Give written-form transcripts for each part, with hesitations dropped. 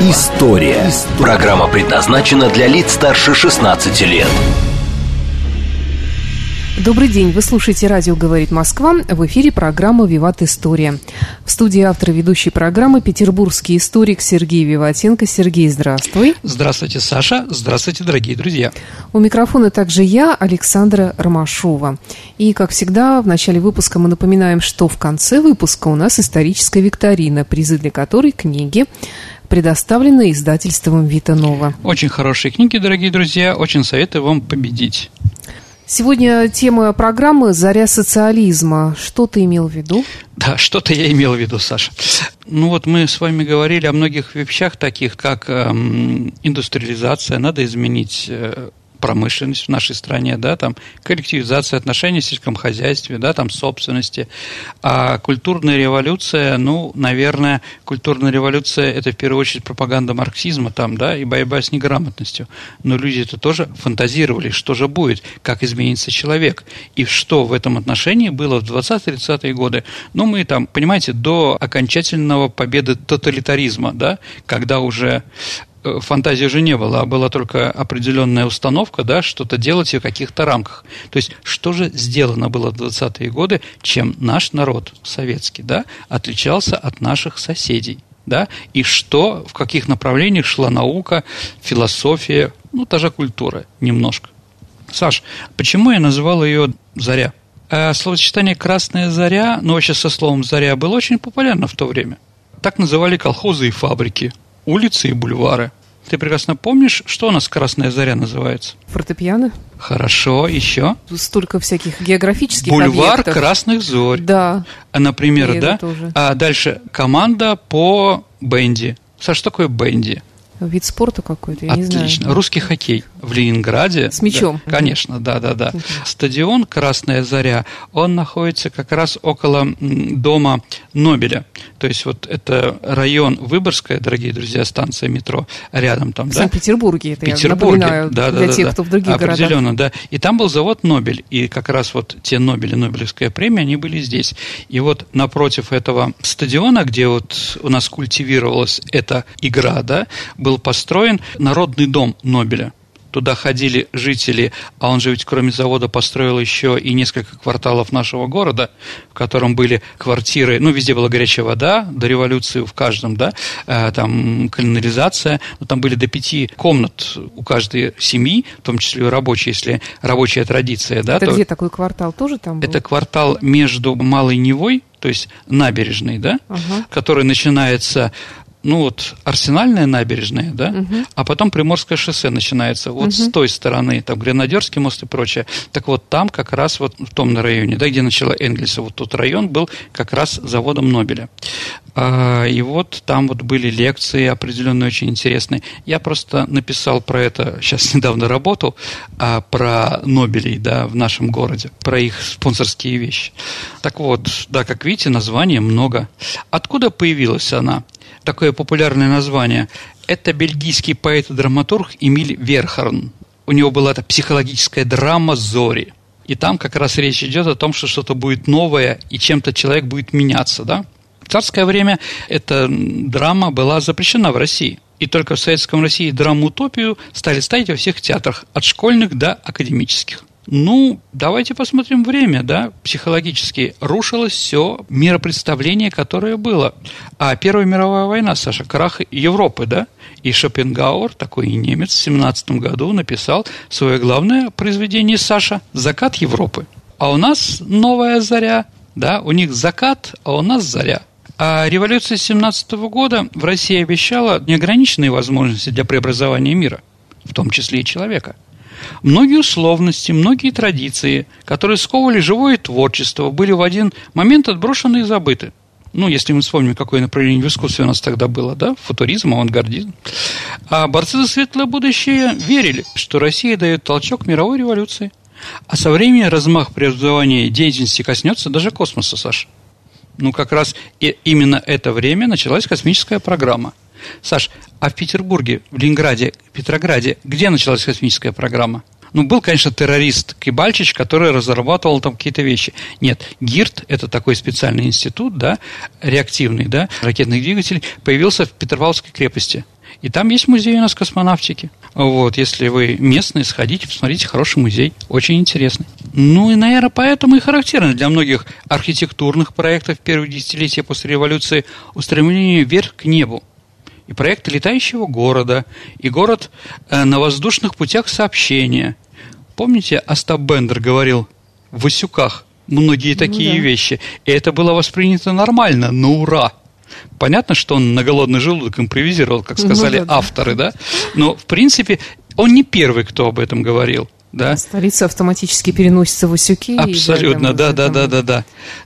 история». Программа предназначена для лиц старше 16 лет. Добрый день, вы слушаете «Радио говорит Москва», в эфире программа «Виват история». В студии автор ведущей программы петербургский историк Сергей Виватенко. Сергей, здравствуй. Здравствуйте, Саша. Здравствуйте, дорогие друзья. У микрофона также я, Александра Ромашова. И, как всегда, в начале выпуска мы напоминаем, что в конце выпуска у нас историческая викторина, призы для которой книги, предоставленные издательством «Вита Нова». Очень хорошие книги, дорогие друзья, очень советую вам победить. Сегодня тема программы «Заря социализма». Что ты имел в виду? Да, что-то я имел в виду, Саша. Ну вот мы с вами говорили о многих вещах, таких как индустриализация, надо изменить промышленность в нашей стране, да, там коллективизация отношений в сельском хозяйстве, да, там собственности. А культурная революция, ну, наверное, культурная революция – это в первую очередь пропаганда марксизма там, да, и борьба с неграмотностью. Но люди-то тоже фантазировали, что же будет, как изменится человек. И что в этом отношении было в 20-30-е годы. Ну, мы там, понимаете, до окончательного победы тоталитаризма, да, когда уже... Фантазии уже не было, а была только определенная установка, да, что-то делать в каких-то рамках. То есть, что же сделано было в 20-е годы, чем наш народ советский, да, отличался от наших соседей, да, и что, в каких направлениях шла наука, философия, ну, та же культура немножко. Саш, почему я назвал ее «Заря»? Словосочетание «красная заря», ну, вообще со словом «заря» было очень популярно в то время. Так называли колхозы и фабрики, улицы и бульвары. Ты прекрасно помнишь, что у нас «Красная заря» называется? Фортепиано. Хорошо, еще? Столько всяких географических объектов. Бульвар красных зорь. Да. А, например, и да? Тоже. А дальше команда по бенди. Саша, что такое бенди? Вид спорта какой-то, я не знаю. Отлично. Русский хоккей в Ленинграде. С мячом. Да, конечно, да. Стадион «Красная заря», он находится как раз около дома Нобеля. То есть, вот это район Выборгская, дорогие друзья, станция метро, рядом там, да? В Санкт-Петербурге, это Петербурге, я напоминаю, да, для тех, кто в других городах. Определенно, да. И там был завод «Нобель», и как раз вот те Нобели, Нобелевская премия, они были здесь. И вот напротив этого стадиона, где вот у нас культивировалась эта игра, да, был построен Народный дом Нобеля. Туда ходили жители, а он же ведь кроме завода построил еще и несколько кварталов нашего города, в котором были квартиры, ну, везде была горячая вода, до революции в каждом, да, там канализация, но там были до 5 комнат у каждой семьи, в том числе и рабочие, если рабочая традиция, да. Это то... где такой квартал тоже там был? Это квартал между Малой Невой, то есть набережной, да, который начинается... Ну вот Арсенальная набережная, да, а потом Приморское шоссе начинается вот с той стороны, там Гренадерский мост и прочее. Так вот там как раз вот в том районе, да, где начала Энгельса, вот тот район был как раз заводом Нобеля. И вот там вот были лекции определенные, очень интересные. Я просто написал про это, сейчас недавно работу, про Нобелей, да, в нашем городе, про их спонсорские вещи. Так вот, да, как видите, названий много. Откуда появилась она? Такое популярное название. Это бельгийский поэт и драматург Эмиль Верхарн. У него была эта психологическая драма «Зори». И там как раз речь идет о том, что что-то будет новое, и чем-то человек будет меняться, да? В царское время эта драма была запрещена в России. И только в Советском России драму-утопию стали ставить во всех театрах, от школьных до академических. Ну, давайте посмотрим время, да, психологически рушилось все миропредставление, которое было. А Первая мировая война, Саша, крах Европы, да, и Шопенгауэр, такой немец, в 1917 году написал свое главное произведение, Саша, «Закат Европы». А у нас новая заря, да, у них закат, а у нас заря. А революция 1917 года в России обещала неограниченные возможности для преобразования мира, в том числе и человека. Многие условности, многие традиции, которые сковывали живое творчество, были в один момент отброшены и забыты. Ну, если мы вспомним, какое направление в искусстве у нас тогда было, да, футуризм, авангардизм. А борцы за светлое будущее верили, что Россия дает толчок мировой революции. А со временем размах преобразования деятельности коснется даже космоса, Саша. Ну, как раз именно это время началась космическая программа. Саш, а в Петербурге, в Ленинграде, Петрограде, где началась космическая программа? Ну, был, конечно, террорист Кибальчич, который разрабатывал там какие-то вещи. Нет, ГИРД, это такой специальный институт, да, реактивный, да, ракетных двигателей, появился в Петропавловской крепости. И там есть музей у нас космонавтики. Вот, если вы местные, сходите, посмотрите, хороший музей, очень интересный. Ну и, наверное, поэтому и характерно для многих архитектурных проектов первых десятилетий после революции устремление вверх к небу. И проекты летающего города, и город на воздушных путях сообщения. Помните, Остап Бендер говорил в «Васюках» многие такие вещи. И это было воспринято нормально, на ура. Понятно, что он на голодный желудок импровизировал, как сказали авторы, да? Но, в принципе, он не первый, кто об этом говорил. Да? Столица автоматически переносится в Васюки. Абсолютно, да.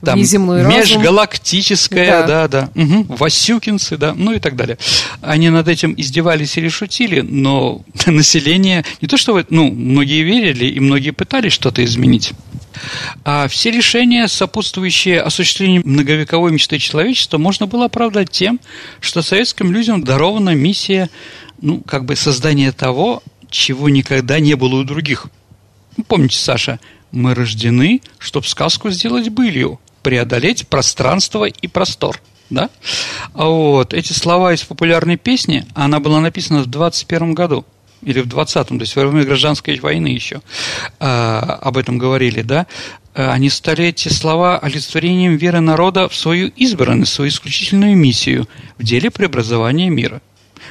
Внеземной разум. Межгалактическая, Васюкинцы, да, ну и так далее. Они над этим издевались или шутили, но население не то что, ну, многие верили и многие пытались что-то изменить. А все решения, сопутствующие осуществлению многовековой мечты человечества, можно было оправдать тем, что советским людям дарована миссия, ну, как бы создания того, чего никогда не было у других. Помните, Саша, мы рождены, чтобы сказку сделать былью, преодолеть пространство и простор, да? Вот, эти слова из популярной песни, она была написана в 21 году, или в 20-м, то есть во время гражданской войны еще об этом говорили, да? Они стали, эти слова, олицетворением веры народа в свою избранность, свою исключительную миссию в деле преобразования мира.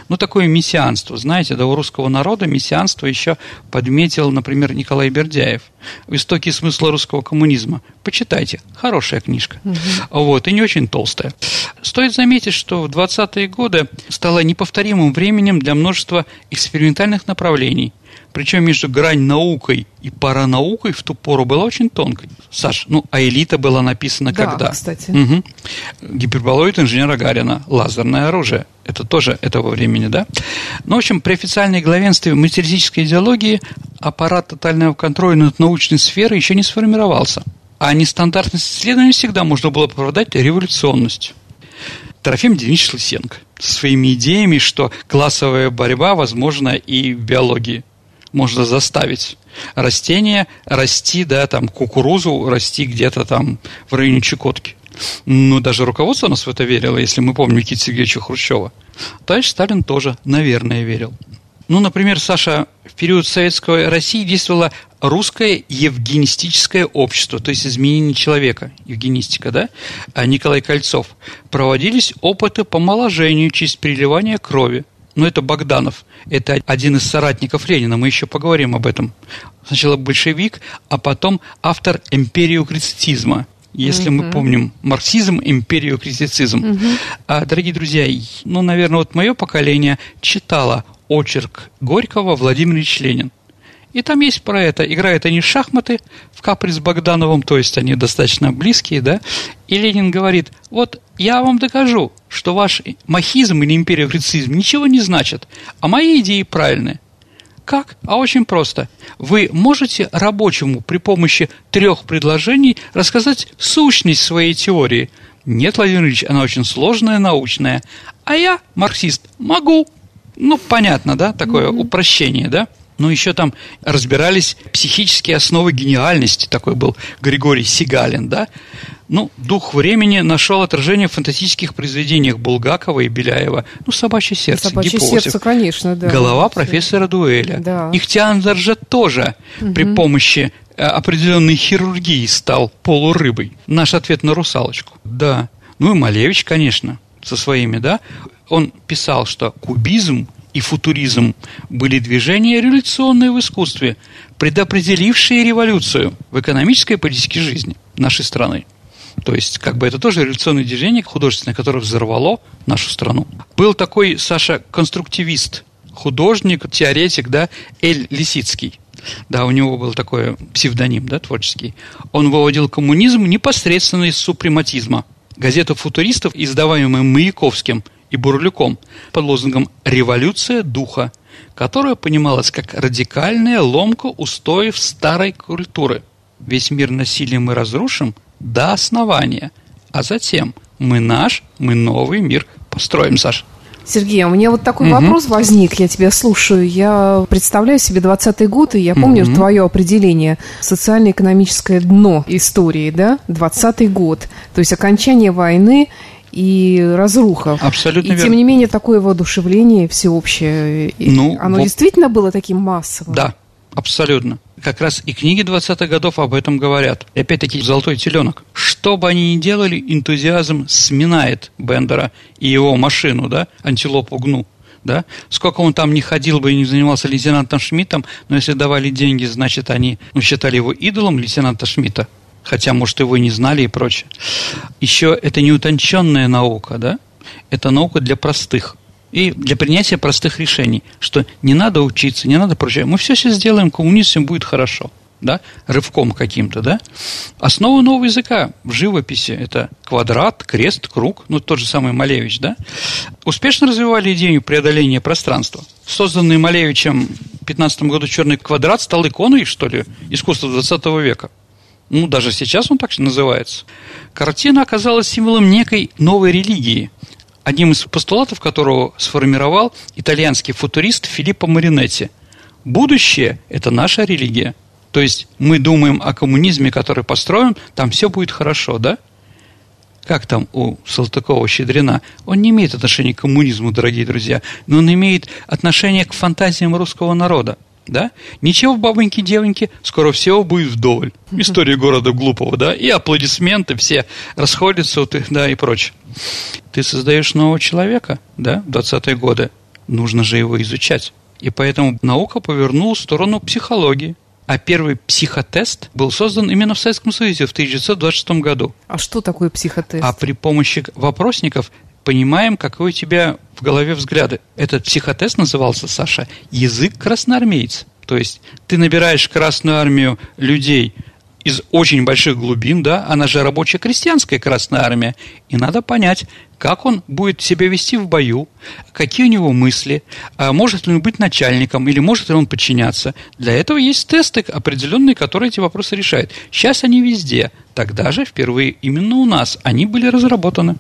Ну, такое мессианство, знаете, да, у русского народа мессианство еще подметил, например, Николай Бердяев. «Истоки смысла русского коммунизма». Почитайте, хорошая книжка, вот, и не очень толстая. Стоит заметить, что в 20-е годы стало неповторимым временем для множества экспериментальных направлений. Причем между грань наукой и паранаукой в ту пору была очень тонкой. Саш, ну, а «Элита» была написана когда? Да, кстати. Гиперболоид инженера Гарина, лазерное оружие. Это тоже этого времени, да? Ну, в общем, при официальной главенстве материалистической идеологии аппарат тотального контроля над научной сферой еще не сформировался. А нестандартность исследований всегда можно было продать революционностью. Трофим Денисович Лысенко со своими идеями, что классовая борьба возможна и в биологии. Можно заставить растения расти, да, там, кукурузу расти где-то там в районе Чукотки. Ну, даже руководство нас в это верило, если мы помним Никиту Сергеевича Хрущева. Товарищ Сталин тоже, наверное, верил. Ну, например, Саша, в период советской России действовало русское евгенистическое общество, то есть изменение человека, евгенистика, да, а Николай Кольцов. Проводились опыты по омоложению через переливание крови. Ну, это Богданов, это один из соратников Ленина, мы еще поговорим об этом. Сначала большевик, а потом автор эмпириокритицизма. Если мы помним марксизм, эмпириокритицизм. Дорогие друзья, ну, наверное, вот мое поколение читало очерк Горького «Владимир Ильич Ленин». И там есть про это. Играют они в шахматы в капри с Богдановым, то есть они достаточно близкие, да? И Ленин говорит: вот я вам докажу, что ваш махизм или империокритицизм ничего не значит, а мои идеи правильные. Как? А очень просто. Вы можете рабочему при помощи 3 предложений рассказать сущность своей теории. Нет, Владимир Ильич, она очень сложная, научная. А я, марксист, могу. Ну, понятно, да, такое упрощение, да? Ну, еще там разбирались психические основы гениальности. Такой был Григорий Сигалин, да? Ну, дух времени нашел отражение в фантастических произведениях Булгакова и Беляева. Ну, «Собачье сердце», «Собачье сердце», конечно, да. «Голова профессора Дуэля». Да. Ихтиандр же тоже при помощи определенной хирургии стал полурыбой. Наш ответ на «Русалочку». Да. Ну, и Малевич, конечно, со своими, да? Он писал, что кубизм и футуризм были движения революционные в искусстве, предопределившие революцию в экономической и политической жизни нашей страны. То есть, как бы это тоже революционное движение художественное, которое взорвало нашу страну. Был такой, Саша, конструктивист, художник, теоретик, да, Эль Лисицкий. Да, у него был такой псевдоним, да, творческий. Он выводил коммунизм непосредственно из супрематизма. Газета футуристов, издаваемая Маяковским и Бурлюком под лозунгом «Революция духа», которая понималась как радикальная ломка устоев старой культуры. Весь мир насилия мы разрушим до основания, а затем мы наш, мы новый мир построим, Саш. Сергей, у меня вот такой вопрос возник, я тебя слушаю. Я представляю себе 20-й год, и я помню твое определение. Социально-экономическое дно истории, да? 20-й год, то есть окончание войны и разруха. Абсолютно верно. Тем не менее, такое воодушевление всеобщее, оно действительно было таким массовым? Да, абсолютно. Как раз и книги 20-х годов об этом говорят. И опять-таки «Золотой теленок». Что бы они ни делали, энтузиазм сминает Бендера и его машину, да, «Антилопу Гну». Да? Сколько он там не ходил бы и не занимался лейтенантом Шмидтом, но если давали деньги, значит, они считали его идолом лейтенанта Шмидта. Хотя, может, его и не знали и прочее. Еще это не утонченная наука, да? Это наука для простых. И для принятия простых решений, что не надо учиться, не надо прочее. Мы все сейчас сделаем, коммунистам будет хорошо, да? Рывком каким-то, да? Основа нового языка в живописи – это квадрат, крест, круг, тот же самый Малевич, да? Успешно развивали идею преодоления пространства. Созданный Малевичем в 15 году черный квадрат стал иконой, что ли, искусства 20 века. Даже сейчас он так называется. Картина оказалась символом некой новой религии, одним из постулатов которого сформировал итальянский футурист Филиппо Маринетти. Будущее – это наша религия. То есть мы думаем о коммунизме, который построен, там все будет хорошо, да? Как там у Салтыкова-Щедрина? Он не имеет отношения к коммунизму, дорогие друзья, но он имеет отношение к фантазиям русского народа, да? Ничего, бабоньки-девоньки, скоро всего будет вдоволь. История города Глупова, да? И аплодисменты, все расходятся, вот, да, и прочее. Ты создаешь нового человека, да, в 20-е годы. Нужно же его изучать. И поэтому наука повернула в сторону психологии. А первый психотест был создан именно в Советском Союзе в 1926 году. А что такое психотест? А при помощи вопросников понимаем, какой у тебя в голове взгляды. Этот психотест назывался, Саша, «Язык красноармейца». То есть ты набираешь Красную Армию людей из очень больших глубин, да, она же рабоче-крестьянская Красная Армия, и надо понять, как он будет себя вести в бою, какие у него мысли, может ли он быть начальником или может ли он подчиняться. Для этого есть тесты определенные, которые эти вопросы решают. Сейчас они везде, тогда же впервые именно у нас они были разработаны.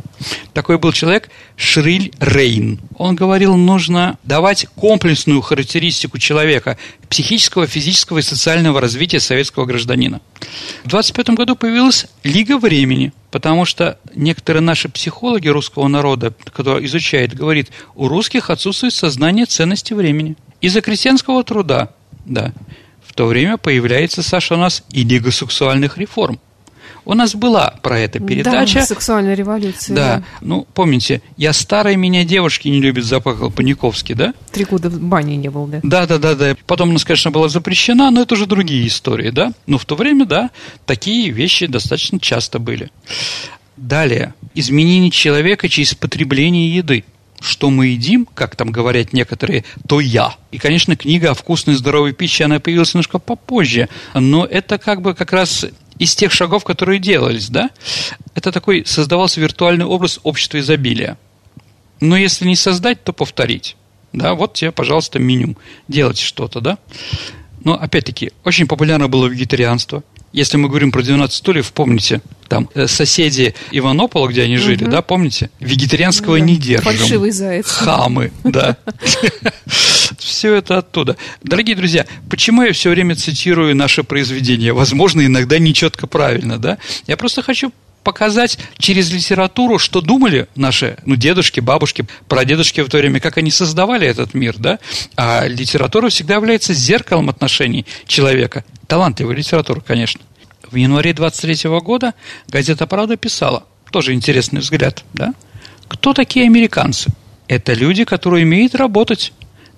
Такой был человек Шриль Рейн. Он говорил, нужно давать комплексную характеристику человека, психического, физического и социального развития советского гражданина. В 1925 году появилась «Лига времени», потому что некоторые наши психологи русского народа, которые изучают, говорят, у русских отсутствует сознание ценности времени. Из-за крестьянского труда, да, в то время появляется, Саша, у нас и Лига сексуальных реформ. У нас была про это передача. Да, сексуальная революция. Да, да. Помните, я старая, меня девушки не любят, заплакал Паниковский, да? 3 года в бане не был, да? Да. Потом у нас, конечно, была запрещена, но это уже другие истории, да? Но в то время, да, такие вещи достаточно часто были. Далее. Изменение человека через потребление еды. Что мы едим, как там говорят некоторые, то я. И, конечно, книга о вкусной и здоровой пище, она появилась немножко попозже, но это как раз из тех шагов, которые делались, да, это такой создавался виртуальный образ общества изобилия. Но если не создать, то повторить. Да, вот тебе, пожалуйста, меню. Делайте что-то, да. Но, опять-таки, очень популярно было вегетарианство. Если мы говорим про 12 стульев, помните, там соседи Иванопола, где они жили, да, помните? Вегетарианского не держим. Фальшивый заяц. Хамы, да. Все это оттуда. Дорогие друзья, почему я все время цитирую наши произведения? Возможно, иногда нечетко правильно, да? Я просто хочу показать через литературу, что думали наши дедушки, бабушки, прадедушки в то время, как они создавали этот мир, да? А литература всегда является зеркалом отношений человека. Талантливая литература, конечно. В январе 23 года газета «Правда» писала, тоже интересный взгляд, да? Кто такие американцы? Это люди, которые умеют работать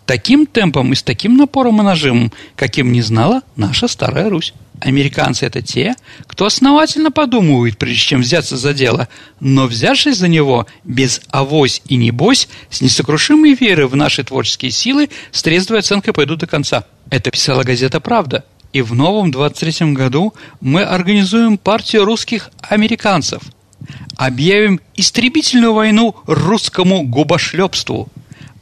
таким темпом и с таким напором и нажимом, каким не знала наша Старая Русь. Американцы – это те, кто основательно подумывает, прежде чем взяться за дело, но, взявшись за него без авось и небось, с несокрушимой верой в наши творческие силы, с трезвой оценкой пойдут до конца. Это писала газета «Правда». И в новом 23-м году мы организуем партию русских американцев. Объявим истребительную войну русскому губошлепству.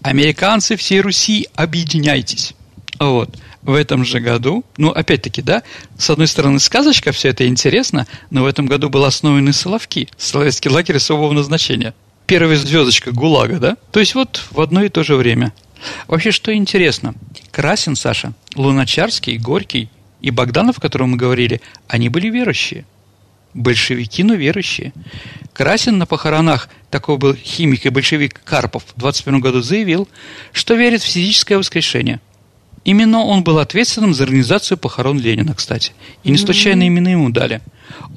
Американцы всей Руси, объединяйтесь. Вот. В этом же году, ну, опять-таки, да, с одной стороны, сказочка, все это интересно, но в этом году был основан и Соловки, Соловецкий лагерь особого назначения. Первая звездочка ГУЛАГа, да? То есть вот в одно и то же время. Вообще, что интересно, Красин, Саша, Луначарский, Горький и Богданов, о котором мы говорили, они были верующие. Большевики, но верующие. Красин на похоронах, такой был химик и большевик Карпов, в 1921 году заявил, что верит в физическое воскрешение. Именно он был ответственным за организацию похорон Ленина, кстати. И не случайно именно ему дали.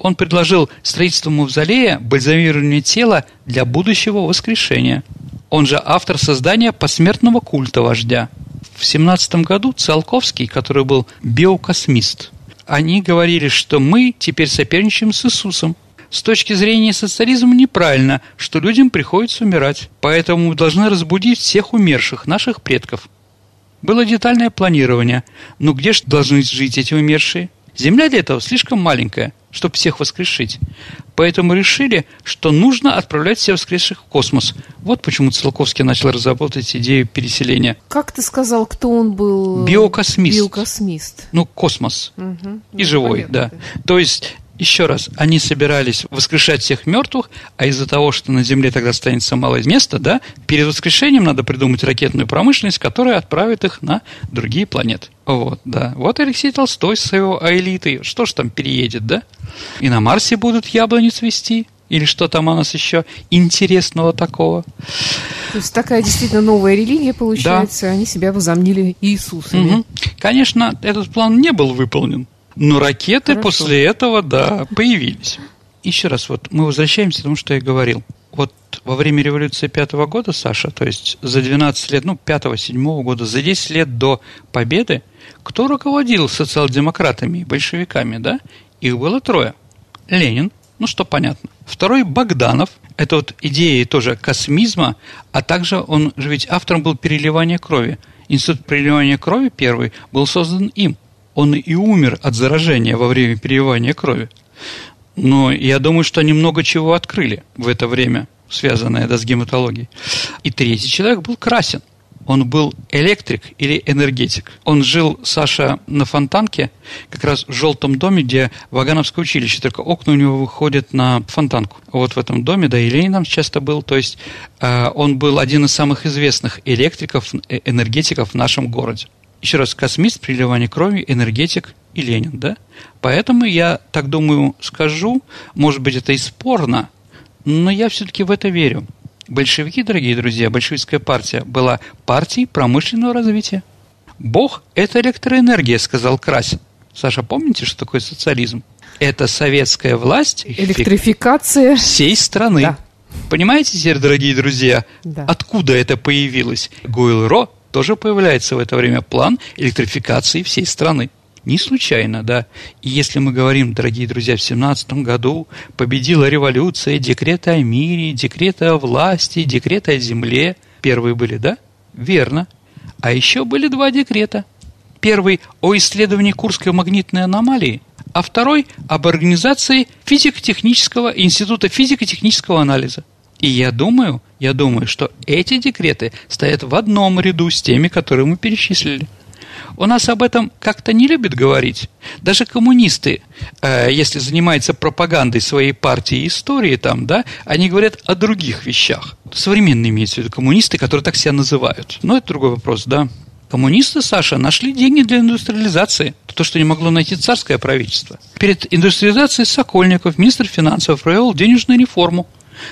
Он предложил строительство мавзолея, бальзамирование тела для будущего воскрешения. Он же автор создания посмертного культа вождя. В 1917 году Циолковский, который был биокосмист, они говорили, что мы теперь соперничаем с Иисусом. С точки зрения социализма неправильно, что людям приходится умирать. Поэтому мы должны разбудить всех умерших, наших предков. Было детальное планирование. Но где же должны жить эти умершие? Земля для этого слишком маленькая, чтобы всех воскрешить. Поэтому решили, что нужно отправлять всех воскресших в космос. Вот почему Циолковский начал разработать идею переселения. Как ты сказал, кто он был? Биокосмист. Биокосмист. Ну, космос. Угу. И живой, понятно, да. То есть, еще раз, они собирались воскрешать всех мертвых, а из-за того, что на Земле тогда останется мало места, да, перед воскрешением надо придумать ракетную промышленность, которая отправит их на другие планеты. Вот, да. Вот Алексей Толстой с его «Аэлитой». Что ж там переедет, да? И на Марсе будут яблони цвести. Или что там у нас еще интересного такого? То есть такая действительно новая религия получается. Да. Они себя возомнили Иисусами. Угу. Конечно, этот план не был выполнен. Но ракеты после этого, да, появились. Еще раз, вот мы возвращаемся к тому, что я говорил. Вот во время революции 5-го года, Саша, то есть за 12 лет, ну, 5-7 года, за 10 лет до победы, кто руководил социал-демократами и большевиками, да? Их было трое. Ленин, ну, что понятно. Второй – Богданов. Это вот идеи тоже космизма, а также он же ведь автором был переливания крови. Институт переливания крови первый был создан им. Он и умер от заражения во время переливания крови. Но я думаю, что они много чего открыли в это время, связанное с гематологией. И третий человек был Красин. Он был электрик или энергетик. Он жил, Саша, на Фонтанке, как раз в желтом доме, где Вагановское училище. Только окна у него выходят на Фонтанку. Вот в этом доме, да, и Ленин там часто был. То есть он был один из самых известных электриков, энергетиков в нашем городе. Еще раз, космист, переливание крови, энергетик и Ленин, да? Поэтому я, так думаю, скажу, может быть, это и спорно, но я все-таки в это верю. Большевики, дорогие друзья, большевистская партия была партией промышленного развития. Бог – это электроэнергия, сказал Красин. Саша, помните, что такое социализм? Это советская власть. Электрификация всей страны. Да. Понимаете теперь, дорогие друзья, да, откуда это появилось? Гуэлро тоже появляется в это время план электрификации всей страны. Не случайно, да. И если мы говорим, дорогие друзья, в 1917 году победила революция, декреты о мире, декреты о власти, декреты о земле. Первые были, да? Верно. А еще были два декрета. Первый о исследовании Курской магнитной аномалии, а второй об организации физико-технического института физико-технического анализа. И я думаю, что эти декреты стоят в одном ряду с теми, которые мы перечислили. У нас об этом как-то не любят говорить. Даже коммунисты, если занимаются пропагандой своей партии и истории, там, да, они говорят о других вещах. Современные имеются в виду коммунисты, которые так себя называют. Но это другой вопрос, да. Коммунисты, Саша, нашли деньги для индустриализации. То, что не могло найти царское правительство. Перед индустриализацией Сокольников, министр финансов, провел денежную реформу.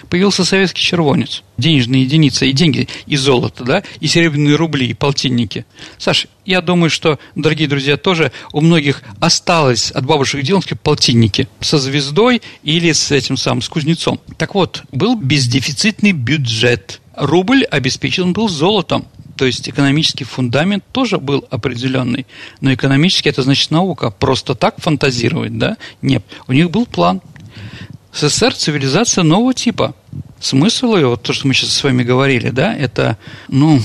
Появился советский червонец, денежные единицы, и деньги, и золото, да, и серебряные рубли, и полтинники. Саша, я думаю, что, дорогие друзья, тоже у многих осталось от бабушек Дилонских полтинники со звездой или с этим самым, с кузнецом. Так вот, был бездефицитный бюджет. Рубль обеспечен был золотом. То есть экономический фундамент тоже был определенный. Но экономически это значит наука. Просто так фантазировать, да? Нет, у них был план. СССР – цивилизация нового типа. Смысл ее, вот то, что мы сейчас с вами говорили, да, это, ну,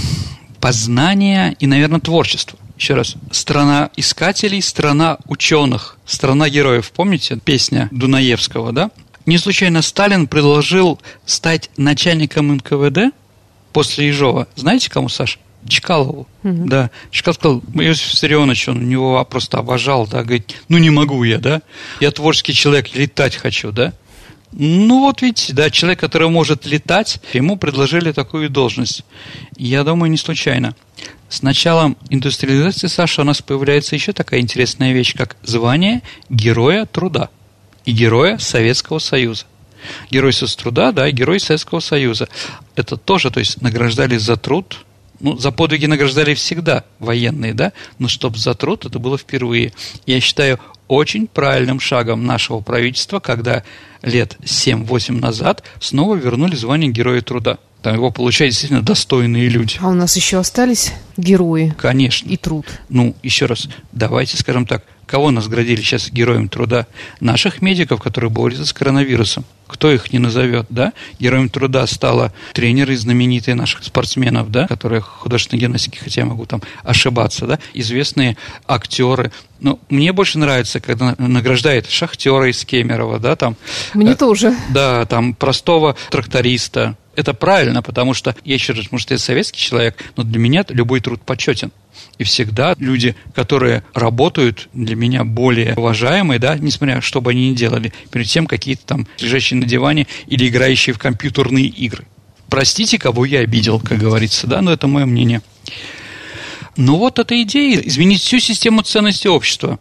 познание и, наверное, творчество. Еще раз. Страна искателей, страна ученых, страна героев. Помните песня Дунаевского, да? Не случайно Сталин предложил стать начальником НКВД после Ежова. Знаете кому, Саша? Чкалову. Угу. Да. Чкалов сказал, Иосиф Виссарионович, он его просто обожал, да, говорит, ну не могу я, да, я творческий человек, летать хочу, да. Ну вот видите, да, человек, который может летать, ему предложили такую должность. Я думаю, не случайно. С началом индустриализации, Саша, у нас появляется еще такая интересная вещь, как звание Героя труда и Героя Советского Союза. Герой соцтруда, да, и Герой Советского Союза. Это тоже, то есть, награждали за труд. Ну, за подвиги награждали всегда военные, да, но чтоб за труд, это было впервые. Я считаю очень правильным шагом нашего правительства, когда лет 7-8 назад снова вернули звание Героя труда. Там его получают действительно достойные люди. А у нас еще остались герои. Конечно. И труд. Ну, еще раз, давайте скажем так, кого наградили сейчас Героем труда? Наших медиков, которые борются с коронавирусом. Кто их не назовет, да? Героем труда стала тренеры знаменитые наших спортсменов, да, которые в художественной гимнастике, хотя я могу там ошибаться, да, известные актеры. Но мне больше нравится, когда награждает шахтера из Кемерово, да, там. Мне тоже. Да, там простого тракториста. Это правильно, потому что, я еще раз, может, я советский человек, но для меня любой труд почетен. И всегда люди, которые работают, для меня более уважаемые, да, несмотря что бы они ни делали, перед тем какие-то там лежащие на диване или играющие в компьютерные игры. Простите, кого я обидел, как говорится, да, но это мое мнение. Ну вот эта идея изменить всю систему ценностей общества.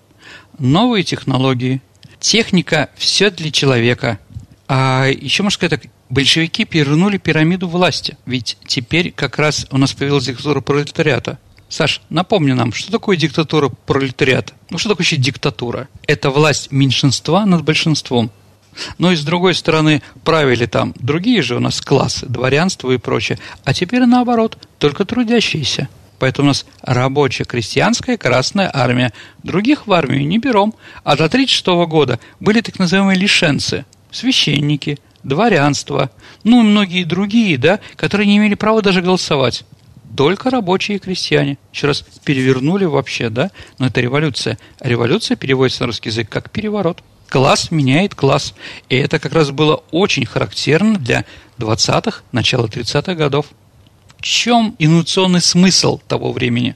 Новые технологии, техника, все для человека. А еще, можно сказать, так, большевики перевернули пирамиду власти. Ведь теперь как раз у нас появилась диктатура пролетариата. Саш, напомни нам, что такое диктатура пролетариата? Ну, что такое вообще диктатура? Это власть меньшинства над большинством. Но и с другой стороны, правили там другие же у нас классы, дворянство и прочее. А теперь наоборот, только трудящиеся. Поэтому у нас рабочая, крестьянская, Красная армия. Других в армию не берем. А до 1936 года были так называемые лишенцы, священники, дворянство, ну и многие другие, да, которые не имели права даже голосовать. Только рабочие и крестьяне. Еще раз, перевернули вообще, да? Но это революция. Революция переводится на русский язык как переворот. Класс меняет класс. И это как раз было очень характерно для 20-х, начала 30-х годов. В чем инновационный смысл того времени?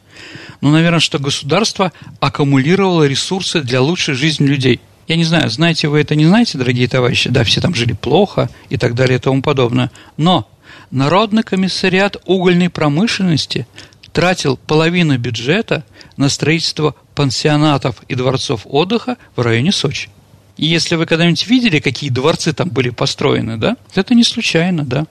Ну, наверное, что государство аккумулировало ресурсы для лучшей жизни людей. Я не знаю, знаете вы это, не знаете, дорогие товарищи? Да, все там жили плохо и так далее и тому подобное. Но Народный комиссариат угольной промышленности тратил половину бюджета на строительство пансионатов и дворцов отдыха в районе Сочи. И если вы когда-нибудь видели, какие дворцы там были построены, да, это не случайно, да.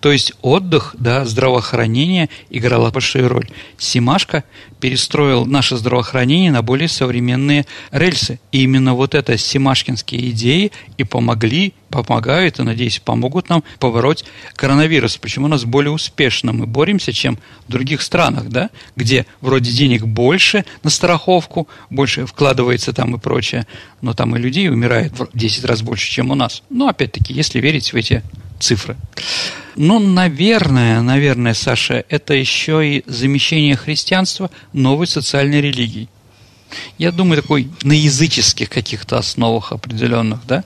То есть отдых, да, здравоохранение играло большую роль. Семашко перестроил наше здравоохранение на более современные рельсы. И именно вот это семашкинские идеи и помогли, помогают, и, надеюсь, помогут нам побороть коронавирус. Почему у нас более успешно мы боремся, чем в других странах, да, где вроде денег больше на страховку, больше вкладывается там и прочее, но там и людей умирает в 10 раз больше, чем у нас. Но, опять-таки, если верить в эти цифры. Ну, наверное, Саша, это еще и замещение христианства новой социальной религией. Я думаю, такой на языческих каких-то основах определенных, да?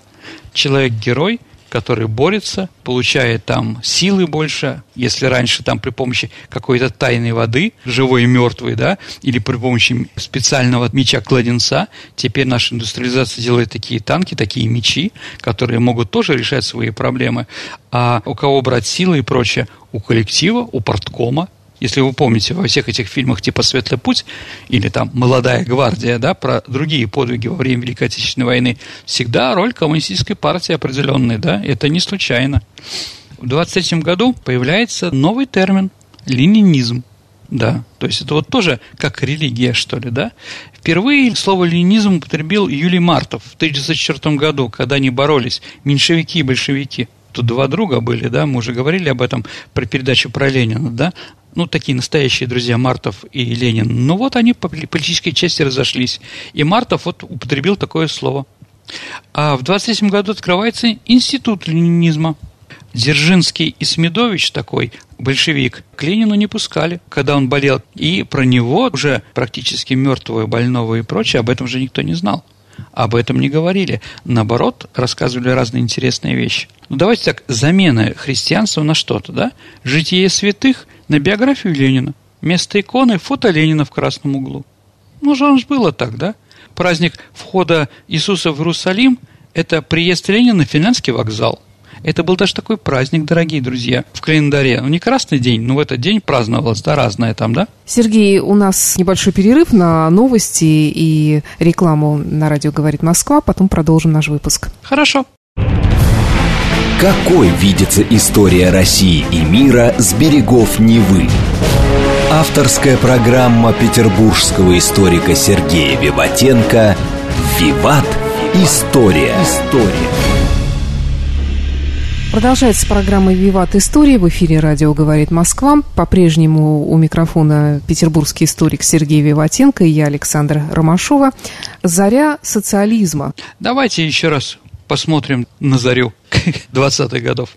Человек-герой, который борется, получает там силы больше, если раньше там при помощи какой-то тайной воды, живой и мертвой, да, или при помощи специального меча-кладенца, теперь наша индустриализация делает такие танки, такие мечи, которые могут тоже решать свои проблемы. А у кого брать силы и прочее? У коллектива, у парткома. Если вы помните, во всех этих фильмах типа «Светлый путь» или там «Молодая гвардия», да, про другие подвиги во время Великой Отечественной войны, всегда роль коммунистической партии определенная, да, это не случайно. В 1923 году появляется новый термин – ленинизм, да, то есть это вот тоже как религия, что ли, да. Впервые слово «ленинизм» употребил Юлий Мартов в 1904 году, когда они боролись, меньшевики и большевики. Тут два друга были, да, мы уже говорили об этом при передаче про Ленина, да, ну, такие настоящие друзья Мартов и Ленин. Ну, вот они по политической части разошлись. И Мартов вот употребил такое слово. А в 1923 году открывается институт ленинизма. Дзержинский и Смедович такой, большевик, к Ленину не пускали, когда он болел. И про него, уже практически мертвого, больного и прочее, об этом же никто не знал. Об этом не говорили. Наоборот, рассказывали разные интересные вещи. Ну, давайте так, замена христианства на что-то, да? Житие святых на биографию Ленина. Вместо иконы фото Ленина в красном углу. Ну, же он же было так, да? Праздник входа Иисуса в Иерусалим – это приезд Ленина на Финляндский вокзал. Это был даже такой праздник, дорогие друзья, в календаре. Ну, не красный день, но в этот день праздновалось, да, разное там, да? Сергей, у нас небольшой перерыв на новости и рекламу на радио «Говорит Москва», потом продолжим наш выпуск. Хорошо. Какой видится история России и мира с берегов Невы? Авторская программа петербургского историка Сергея Виватенко «Виват. История». Продолжается программа «Виват история». В эфире радио «Говорит Москва». По-прежнему у микрофона петербургский историк Сергей Виватенко и я, Александра Ромашова. Заря социализма. Давайте еще раз посмотрим на зарю 20-х годов.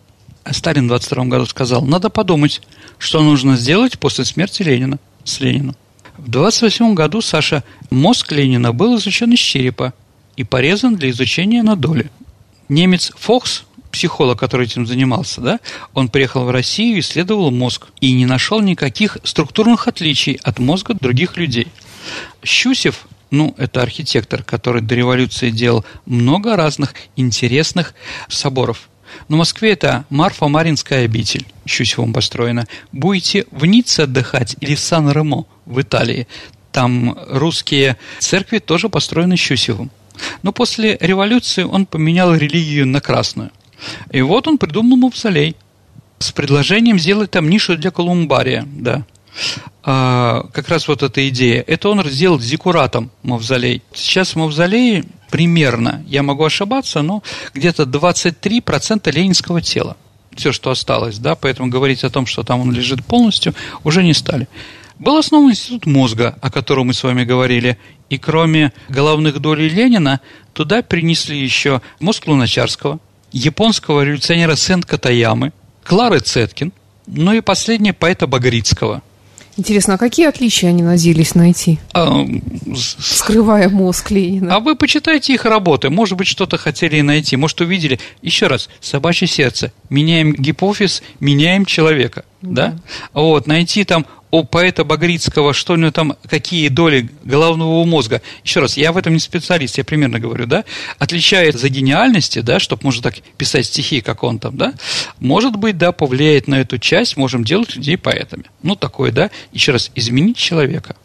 Сталин в 22-м году сказал, надо подумать, что нужно сделать после смерти Ленина с Лениным. В 28-м году, Саша, мозг Ленина был извлечен из черепа и порезан для изучения на доли. Немец Фокс, психолог, который этим занимался, да, он приехал в Россию, исследовал мозг и не нашел никаких структурных отличий от мозга других людей. Щусев, ну, это архитектор, который до революции делал много разных интересных соборов. Но в Москве это Марфа-Маринская обитель, Щусевым построена. Будете в Ницце отдыхать или в Сан-Ремо в Италии. Там русские церкви тоже построены Щусевым. Но после революции он поменял религию на красную. И вот он придумал мавзолей с предложением сделать там нишу для колумбария, да. Как раз вот эта идея. Это он сделал зиккуратом мавзолей. Сейчас в мавзолее примерно, я могу ошибаться, но где-то 23% ленинского тела. Все, что осталось, да. Поэтому говорить о том, что там он лежит полностью, уже не стали. Был основан институт мозга, о котором мы с вами говорили. И кроме головных долей Ленина, туда принесли еще мозг Луначарского, японского революционера Сен-Катаямы, Клары Цеткин, ну и последнего поэта Багрицкого. Интересно, а какие отличия они надеялись найти, вскрывая мозг Ленина? А вы почитайте их работы, может быть, что-то хотели найти, может, увидели. Еще раз, собачье сердце, меняем гипофиз, меняем человека, да? Вот, найти там у поэта Багрицкого, что у него там, какие доли головного мозга. Еще раз, я в этом не специалист, я примерно говорю, да? Отличает за гениальности, да, чтобы можно так писать стихи, как он там, да? Может быть, да, повлияет на эту часть, можем делать людей поэтами. Ну, такое, да? Еще раз, изменить человека.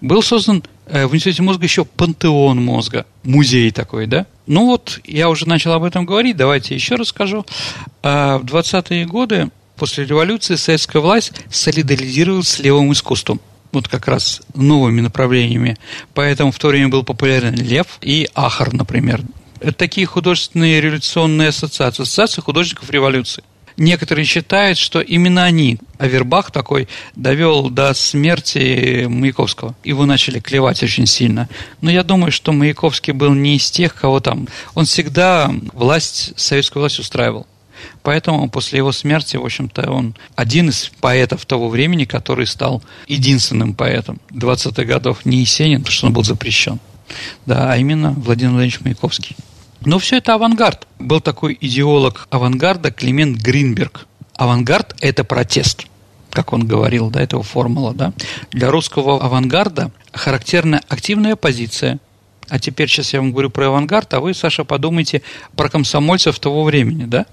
Был создан в институте мозга еще пантеон мозга, музей такой, да? Ну вот, я уже начал об этом говорить, давайте еще расскажу. В 20-е годы после революции советская власть солидаризировалась с левым искусством. Вот как раз новыми направлениями. Поэтому в то время был популярен Лев и Ахар, например. Это такие художественные революционные ассоциации, ассоциации художников революции. Некоторые считают, что именно они, Авербах такой, довел до смерти Маяковского. Его начали клевать очень сильно. Но я думаю, что Маяковский был не из тех, кого там. Он всегда власть, советскую власть устраивал. Поэтому после его смерти, в общем-то, он один из поэтов того времени, который стал единственным поэтом 20-х годов. Не Есенин, потому что он был запрещен, да, а именно Владимир Владимирович Маяковский. Но все это авангард. Был такой идеолог авангарда Климент Гринберг. Авангард – это протест, как он говорил, да, этого формула, да. Для русского авангарда характерна активная оппозиция. А теперь сейчас я вам говорю про авангард, а вы, Саша, подумайте про комсомольцев того времени, да?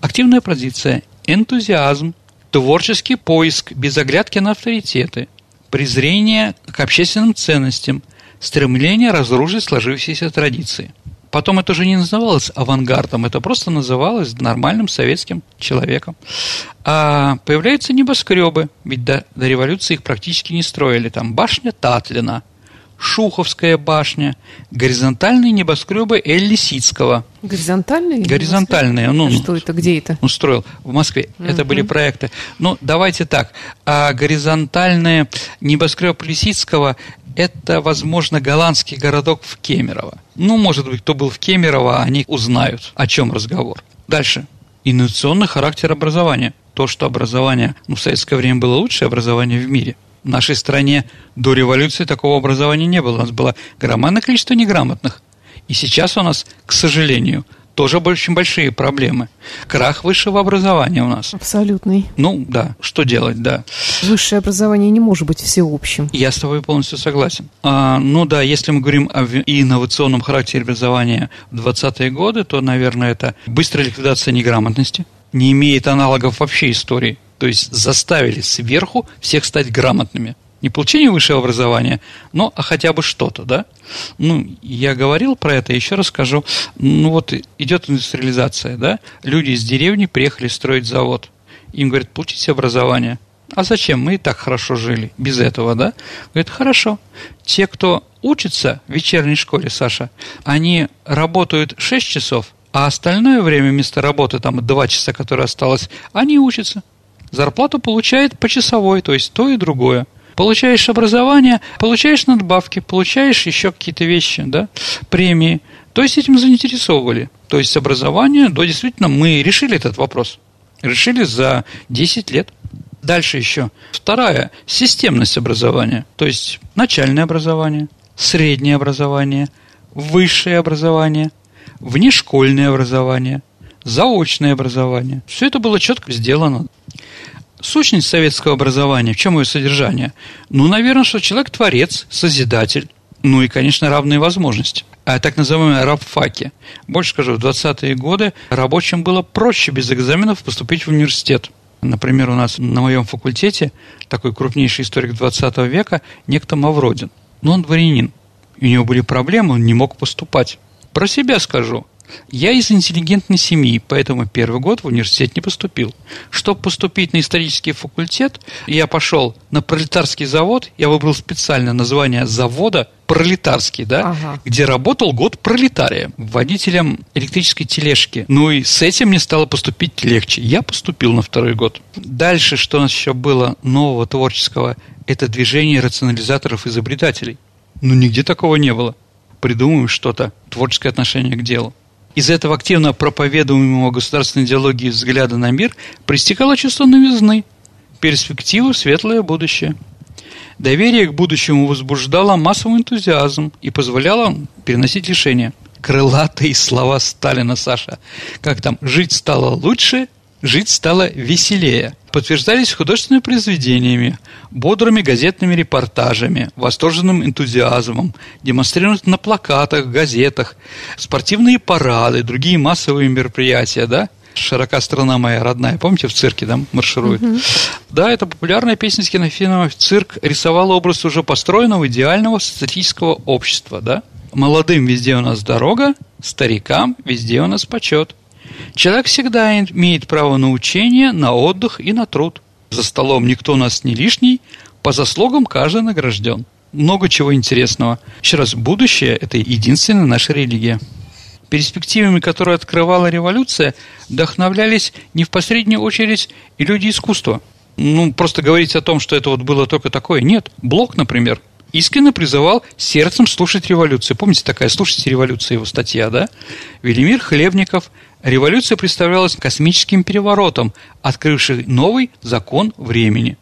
Активная позиция, энтузиазм, творческий поиск, без оглядки на авторитеты, презрение к общественным ценностям, стремление разрушить сложившиеся традиции. Потом это уже не называлось авангардом, это просто называлось нормальным советским человеком. А появляются небоскребы, ведь до революции их практически не строили. Там башня Татлина, Шуховская башня, горизонтальные небоскребы Эль Лисицкого. Горизонтальные? Горизонтальные. Ну, что это, где это? Он строил в Москве. Это были проекты. Ну, давайте так. А горизонтальные небоскреб Лисицкого – это, возможно, голландский городок в Кемерово. Ну, может быть, кто был в Кемерово, они узнают, о чем разговор. Дальше. Инновационный характер образования. То, что образование, ну, в советское время было лучшее образование в мире. В нашей стране до революции такого образования не было. У нас было громадное количество неграмотных. И сейчас у нас, к сожалению, тоже очень большие проблемы. Крах высшего образования у нас. Абсолютный. Ну, да, что делать, да. Высшее образование не может быть всеобщим. Я с тобой полностью согласен. Ну да, если мы говорим о инновационном характере образования в 20-е годы, то, наверное, это быстрая ликвидация неграмотности. Не имеет аналогов вообще истории. То есть заставили сверху всех стать грамотными. Не получение высшего образования, но хотя бы что-то, да? Ну, я говорил про это, еще раз скажу. Ну, вот идет индустриализация, да? Люди из деревни приехали строить завод. Им говорят, получите образование. А зачем? Мы и так хорошо жили, без этого, да? Говорят, хорошо. Те, кто учится в вечерней школе, Саша, они работают 6 часов, а остальное время вместо работы, там, 2 часа, которые осталось, они учатся. Зарплату получают почасовой, то есть то и другое. Получаешь образование, получаешь надбавки, получаешь еще какие-то вещи, да, премии. То есть этим заинтересовывали. То есть образование, да, действительно, мы решили этот вопрос. Решили за 10 лет. Дальше еще. Вторая – системность образования. То есть начальное образование, среднее образование, высшее образование, внешкольное образование, заочное образование. Все это было четко сделано. Сущность советского образования, в чем ее содержание? Ну, наверное, что человек творец, созидатель, ну и, конечно, равные возможности. А так называемые рабфаки. Больше скажу, в 20-е годы рабочим было проще без экзаменов поступить в университет. Например, у нас на моем факультете такой крупнейший историк 20 века, некто Мавродин. Но он дворянин. У него были проблемы, он не мог поступать. Про себя скажу. Я из интеллигентной семьи, поэтому первый год в университет не поступил. Чтобы поступить на исторический факультет, я пошел на пролетарский завод. Я выбрал специально название завода «Пролетарский», да, ага. Где работал год пролетария, водителем электрической тележки. Ну и с этим мне стало поступить легче. Я поступил на второй год. Дальше, что у нас еще было нового творческого, это движение рационализаторов-изобретателей. Ну, нигде такого не было. Придумываем что-то, творческое отношение к делу. Из этого активно проповедуемого государственной идеологии взгляда на мир пристекало чувство новизны, перспективы в светлое будущее. Доверие к будущему возбуждало массовый энтузиазм и позволяло переносить решения. Крылатые слова Сталина, Саша. Как там? «Жить стало лучше, жить стало веселее». Подтверждались художественными произведениями, бодрыми газетными репортажами, восторженным энтузиазмом, демонстрировались на плакатах, газетах, спортивные парады, другие массовые мероприятия, да? «Широка страна моя родная», помните, в цирке там марширует? Да, это популярная песня с кинофильмов. Цирк рисовал образ уже построенного, идеального социалистического общества, да? Молодым везде у нас дорога, старикам везде у нас почет. Человек всегда имеет право на учение, на отдых и на труд. За столом никто у нас не лишний, по заслугам каждый награжден. Много чего интересного. Еще раз, будущее – это единственная наша религия. Перспективами, которые открывала революция, вдохновлялись не в последнюю очередь и люди искусства. Ну, просто говорить о том, что это вот было только такое, нет. Блок, например, искренне призывал сердцем слушать революцию. Помните такая «Слушайте революцию», его статья, да? Велимир Хлебников. Революция представлялась космическим переворотом, открывший новый закон времени.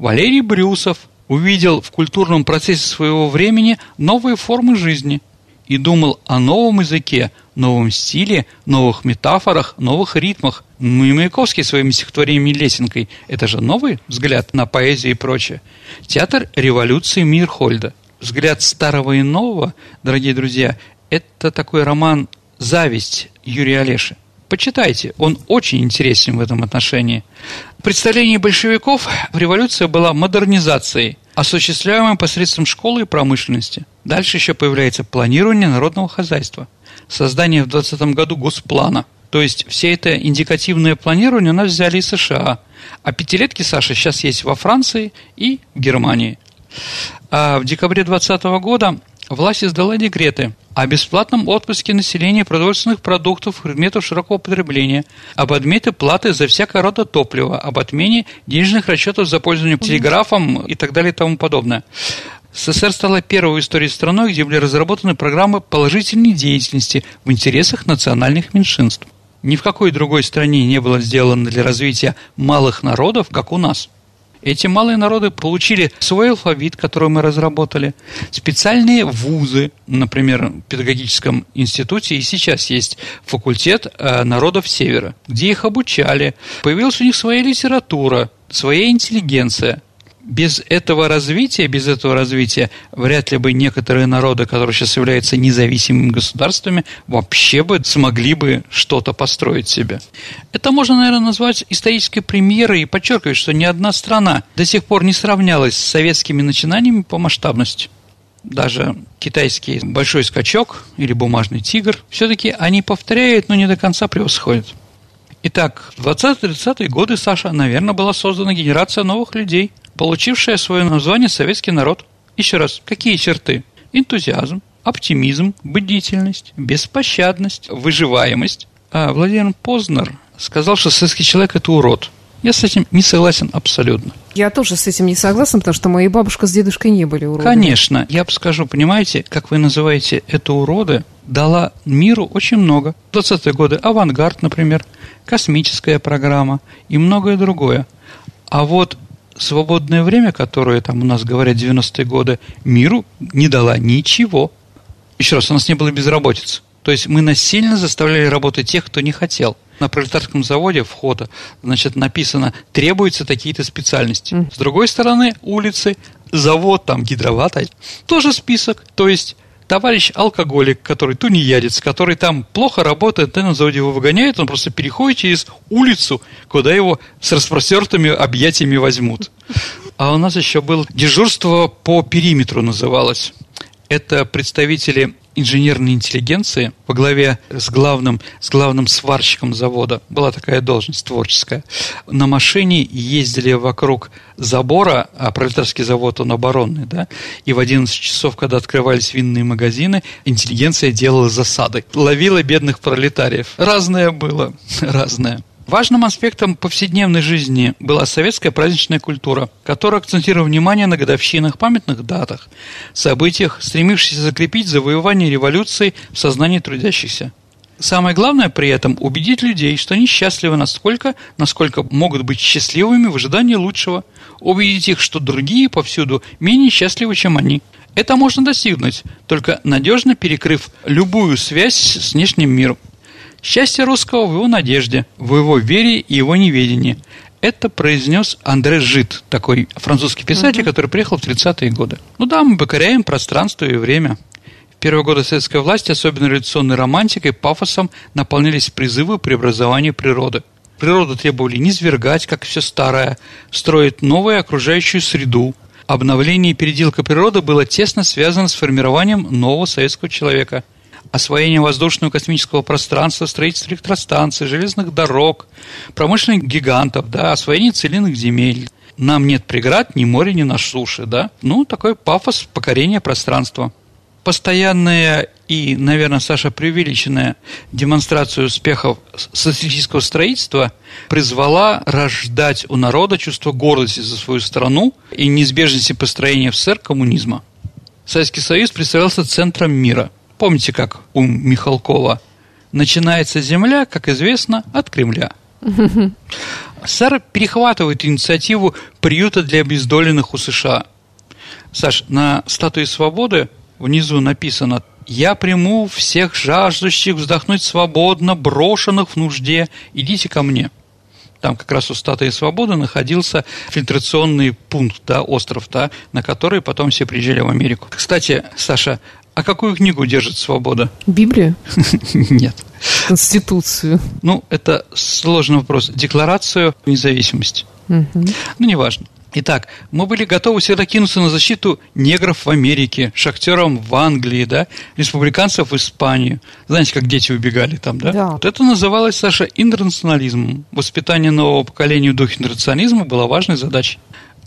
Валерий Брюсов увидел в культурном процессе своего времени новые формы жизни и думал о новом языке, новом стиле, новых метафорах, новых ритмах. Ну и Маяковский своими стихотворениями «Лесенкой» – это же новый взгляд на поэзию и прочее. Театр революции Мирхольда. «Взгляд старого и нового», дорогие друзья, это такой роман «Зависть» Юрия Олеши. Почитайте, он очень интересен в этом отношении. В представлении большевиков революция была модернизацией, осуществляемой посредством школы и промышленности. Дальше еще появляется планирование народного хозяйства, создание в 2020 году госплана. То есть все это индикативное планирование у нас взяли из США. А пятилетки, Саша, сейчас есть во Франции и в Германии. А в декабре 2020 года власть издала декреты о бесплатном отпуске населения продовольственных продуктов, предметов широкого потребления, об отмене платы за всякого рода топливо, об отмене денежных расчетов за пользование телеграфом и так далее и тому подобное. СССР стала первой в истории страной, где были разработаны программы положительной деятельности в интересах национальных меньшинств. Ни в какой другой стране не было сделано для развития малых народов, как у нас. Эти малые народы получили свой алфавит, который мы разработали, специальные вузы, например, в педагогическом институте, и сейчас есть факультет народов Севера, где их обучали, появилась у них своя литература, своя интеллигенция. Без этого развития вряд ли бы некоторые народы, которые сейчас являются независимыми государствами, вообще бы смогли бы что-то построить себе. Это можно, наверное, назвать исторической премьерой и подчеркивать, что ни одна страна до сих пор не сравнялась с советскими начинаниями по масштабности. Даже китайский большой скачок или бумажный тигр, все-таки они повторяют, но не до конца превосходят. Итак, в 20-30-е годы, Саша, наверное, была создана генерация новых людей, получившая свое название советский народ. Еще раз, какие черты? Энтузиазм, оптимизм, бдительность, беспощадность, выживаемость. А Владимир Познер сказал, что советский человек – это урод. Я с этим не согласен абсолютно. Я тоже с этим не согласен, потому что мои бабушка с дедушкой не были уродами. Конечно. Я бы скажу, понимаете, как вы называете это уроды, дала миру очень много. В 20-е годы авангард, например, космическая программа и многое другое. А вот свободное время, которое там у нас говорят 90-е годы, миру не дала ничего. Еще раз, у нас не было безработицы. То есть мы насильно заставляли работать тех, кто не хотел. На пролетарском заводе в Хото, значит, написано: требуются такие-то специальности. С другой стороны, улицы, завод, там гидровата, тоже список. То есть товарищ алкоголик, который тунеядец, который там плохо работает, на заводе его выгоняют, он просто переходит через улицу, куда его с распростертыми объятиями возьмут. А у нас еще было дежурство по периметру называлось. Это представители инженерной интеллигенции во главе с главным сварщиком завода. Была такая должность творческая. На машине ездили вокруг забора, а пролетарский завод, он оборонный, да, и в 11 часов, когда открывались винные магазины, интеллигенция делала засады, ловила бедных пролетариев. Разное было, разное. Важным аспектом повседневной жизни была советская праздничная культура, которая акцентировала внимание на годовщинах, памятных датах, событиях, стремившихся закрепить завоевание революции в сознании трудящихся. Самое главное при этом – убедить людей, что они счастливы настолько, насколько могут быть счастливыми в ожидании лучшего, убедить их, что другие повсюду менее счастливы, чем они. Это можно достигнуть, только надежно перекрыв любую связь с внешним миром. «Счастье русского в его надежде, в его вере и его неведении». Это произнес Андре Жид, такой французский писатель, который приехал в 30-е годы. Ну да, мы покоряем пространство и время. В первые годы советской власти, особенно революционной романтикой, пафосом наполнились призывы преобразования природы. Природу требовали низвергать, как все старое, строить новую окружающую среду. Обновление и переделка природы было тесно связано с формированием нового советского человека – освоение воздушного и космического пространства, строительство электростанций, железных дорог, промышленных гигантов, да, освоение целинных земель. Нам нет преград, ни моря, ни на суше, да. Ну, такой пафос покорения пространства. Постоянная и, наверное, Саша, преувеличенная демонстрация успехов социалистического строительства призвала рождать у народа чувство гордости за свою страну и неизбежности построения в СССР коммунизма. Советский Союз представлялся центром мира. Помните, как у Михалкова: начинается земля, как известно, от Кремля. СССР перехватывает инициативу приюта для обездоленных у США. Саш, на статуе свободы внизу написано: «Я приму всех жаждущих вздохнуть свободно, брошенных в нужде, идите ко мне». Там как раз у статуи свободы находился фильтрационный пункт, да, остров, да, на который потом все приезжали в Америку. Кстати, Саша, а какую книгу держит свобода? Библию? Нет. Конституцию? Ну, это сложный вопрос. Декларацию независимости. Ну, неважно. Итак, мы были готовы всегда кинуться на защиту негров в Америке, шахтерам в Англии, да, республиканцев в Испанию. Знаете, как дети убегали там, да? Да. Вот это называлось, Саша, интернационализмом. Воспитание нового поколения в духе интернационализма было важной задачей.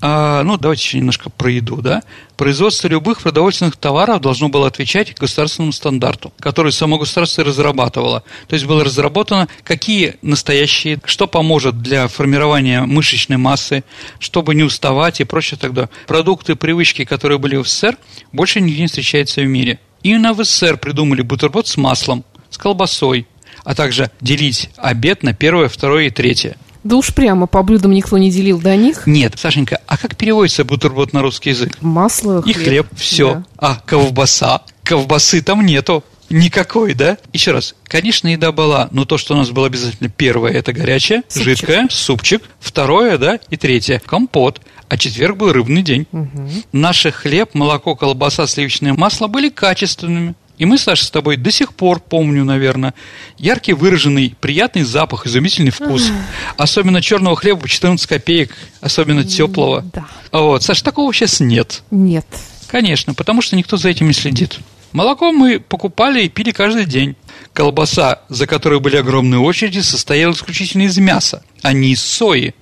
Ну, давайте еще немножко про еду, да. Производство любых продовольственных товаров должно было отвечать государственному стандарту, который само государство разрабатывало. То есть было разработано, какие настоящие, что поможет для формирования мышечной массы, чтобы не уставать и прочее тогда. Продукты, привычки, которые были в СССР, больше нигде не встречаются в мире. Именно в СССР придумали бутерброд с маслом, с колбасой, а также делить обед на первое, второе и третье. Да уж прямо, по блюдам никто не делил до них. Нет, Сашенька, а как переводится бутерброд на русский язык? Масло, хлеб. И хлеб, все. Да. А колбаса? Колбасы там нету. Никакой, да? Еще раз, конечно, еда была, но то, что у нас было обязательно первое, это горячее, супчик. Жидкое, супчик. Второе, да, и третье, компот. А четверг был рыбный день. Угу. Наши хлеб, молоко, колбаса, сливочное масло были качественными. И мы, Саша, с тобой до сих пор, помню, наверное, яркий выраженный, приятный запах, изумительный вкус. Особенно черного хлеба по 14 копеек, особенно теплого. Да. Вот. Саша, такого сейчас нет. Нет. Конечно, потому что никто за этим не следит. Молоко мы покупали и пили каждый день. Колбаса, за которой были огромные очереди, состояла исключительно из мяса, а не из сои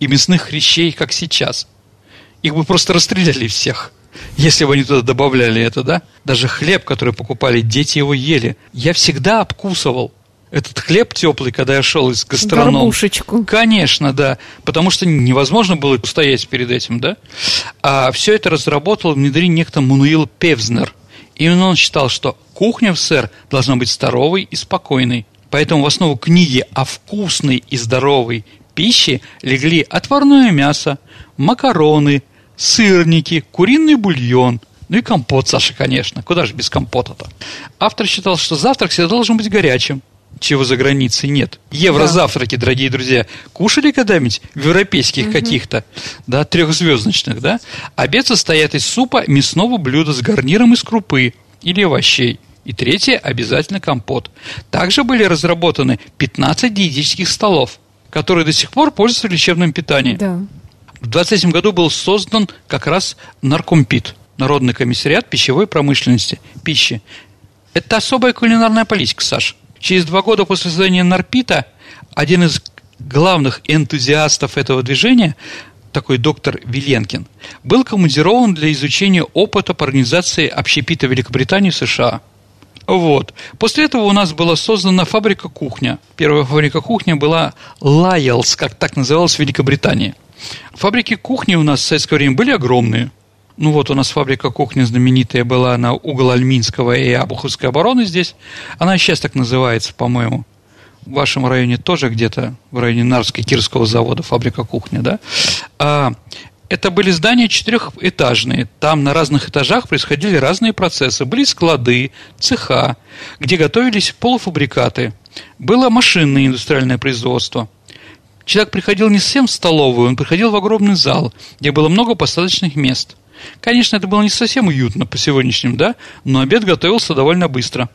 и мясных хрящей, как сейчас. Их бы просто расстреляли всех, если бы они туда добавляли это, да? Даже хлеб, который покупали, дети его ели. Я всегда обкусывал этот хлеб теплый, когда я шел из гастронома. Горбушечку. Конечно, да. Потому что невозможно было устоять перед этим, да? А все это разработал, внедрил некто Мануил Певзнер. Именно он считал, что кухня в СССР должна быть здоровой и спокойной. Поэтому в основу книги о вкусной и здоровой пище легли отварное мясо, макароны, сырники, куриный бульон, ну и компот, Саша, конечно. Куда же без компота-то? Автор считал, что завтрак всегда должен быть горячим, чего за границей нет. Еврозавтраки, дорогие друзья, кушали когда-нибудь в европейских каких-то, да, трехзвездочных, да? Обед состоит из супа, мясного блюда с гарниром из крупы или овощей. И третье – обязательно компот. Также были разработаны 15 диетических столов, которые до сих пор пользуются в лечебном питании. Да. В 1923 году был создан как раз Наркомпит, Народный комиссариат пищевой промышленности, пищи. Это особая кулинарная политика, Саша. Через 2 года после создания Нарпита один из главных энтузиастов этого движения, такой доктор Виленкин, был командирован для изучения опыта по организации общепита Великобритании и США. Вот. После этого у нас была создана фабрика-кухня. Первая фабрика-кухня была Лайлс, как так называлась в Великобритании. Фабрики кухни у нас в советское время были огромные. Ну вот у нас фабрика кухни знаменитая была на угол Альминского и Обуховской обороны здесь. Она сейчас так называется, по-моему. В вашем районе тоже где-то, в районе Нарвско-Кирского завода фабрика кухни, да? Это были здания 4-этажные. Там на разных этажах происходили разные процессы. Были склады, цеха, где готовились полуфабрикаты. Было машинное индустриальное производство. Человек приходил не совсем в столовую, он приходил в огромный зал, где было много посадочных мест. Конечно, это было не совсем уютно по сегодняшним, да, но обед готовился довольно быстро.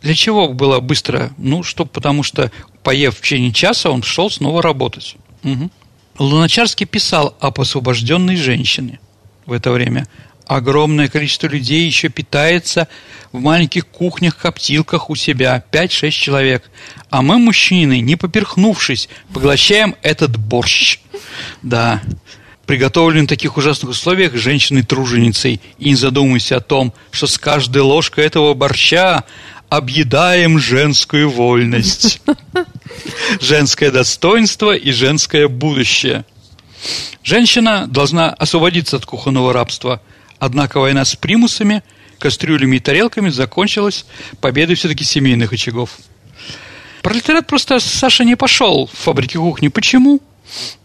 Для чего было быстро? Ну, потому что, поев в течение часа, он шел снова работать. Угу. Луначарский писал об освобожденной женщине в это время. Огромное количество людей еще питается в маленьких кухнях, коптилках у себя, 5-6 человек. А мы, мужчины, не поперхнувшись, поглощаем этот борщ. Да, приготовлен в таких ужасных условиях женщиной-труженицей. И не задумывайся о том, что с каждой ложкой этого борща объедаем женскую вольность, женское достоинство и женское будущее. Женщина должна освободиться от кухонного рабства. Однако война с примусами, кастрюлями и тарелками закончилась победой все-таки семейных очагов. Пролетариат просто, Саша, не пошел в фабрики кухни. Почему?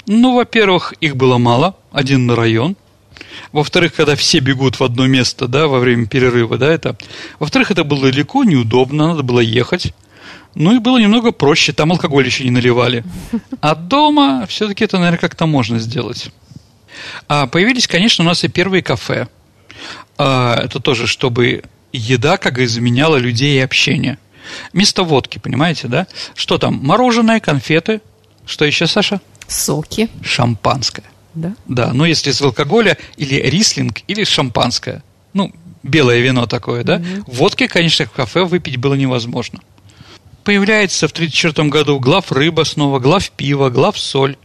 Ну, во-первых, их было мало, один на район. Во-вторых, когда все бегут в одно место, да, во время перерыва, да, это. Во-вторых, это было далеко, неудобно, надо было ехать. Ну, и было немного проще, там алкоголь еще не наливали. А дома все-таки это, наверное, как-то можно сделать. Появились, конечно, у нас и первые кафе. Это тоже, чтобы еда как бы заменяла людей и общение. Вместо водки, понимаете, да? Что там? Мороженое, конфеты. Что еще, Саша? Соки. Шампанское. Да? Да, ну если из алкоголя, или рислинг, или шампанское. Ну, белое вино такое, да? Угу. Водки, конечно, в кафе выпить было невозможно. Появляется в 1934 году главрыба снова, главпиво, главсоль.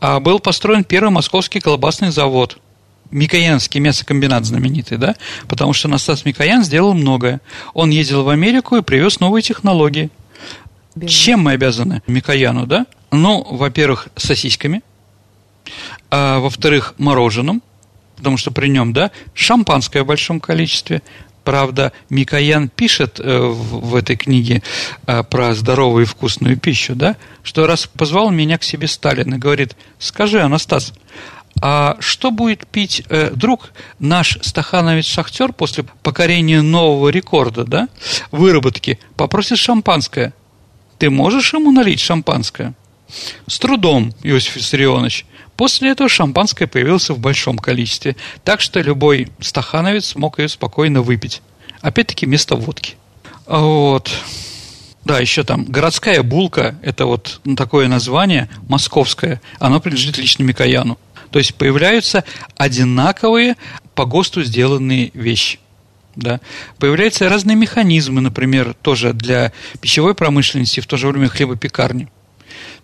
Был построен первый московский колбасный завод. Микоянский мясокомбинат знаменитый, да? Потому что Настас Микоян сделал многое. Он ездил в Америку и привез новые технологии. Белый. Чем мы обязаны Микояну, да? Ну, во-первых, сосисками. А, во-вторых, мороженым. Потому что при нем, да, шампанское в большом количестве. Правда, Микоян пишет в этой книге про здоровую и вкусную пищу, да, что раз позвал меня к себе Сталин и говорит: скажи, Анастас, а что будет пить друг наш стахановец-шахтер после покорения нового рекорда, да, выработки? Попросит шампанское. Ты можешь ему налить шампанское? С трудом, Иосиф Виссарионович. После этого шампанское появилось в большом количестве, так что любой стахановец мог ее спокойно выпить. Опять-таки вместо водки. Вот. Да, еще там городская булка, это вот такое название, московское, оно принадлежит лично Микояну. То есть появляются одинаковые по ГОСТу сделанные вещи. Да. Появляются разные механизмы, например, тоже для пищевой промышленности, в то же время хлебопекарни.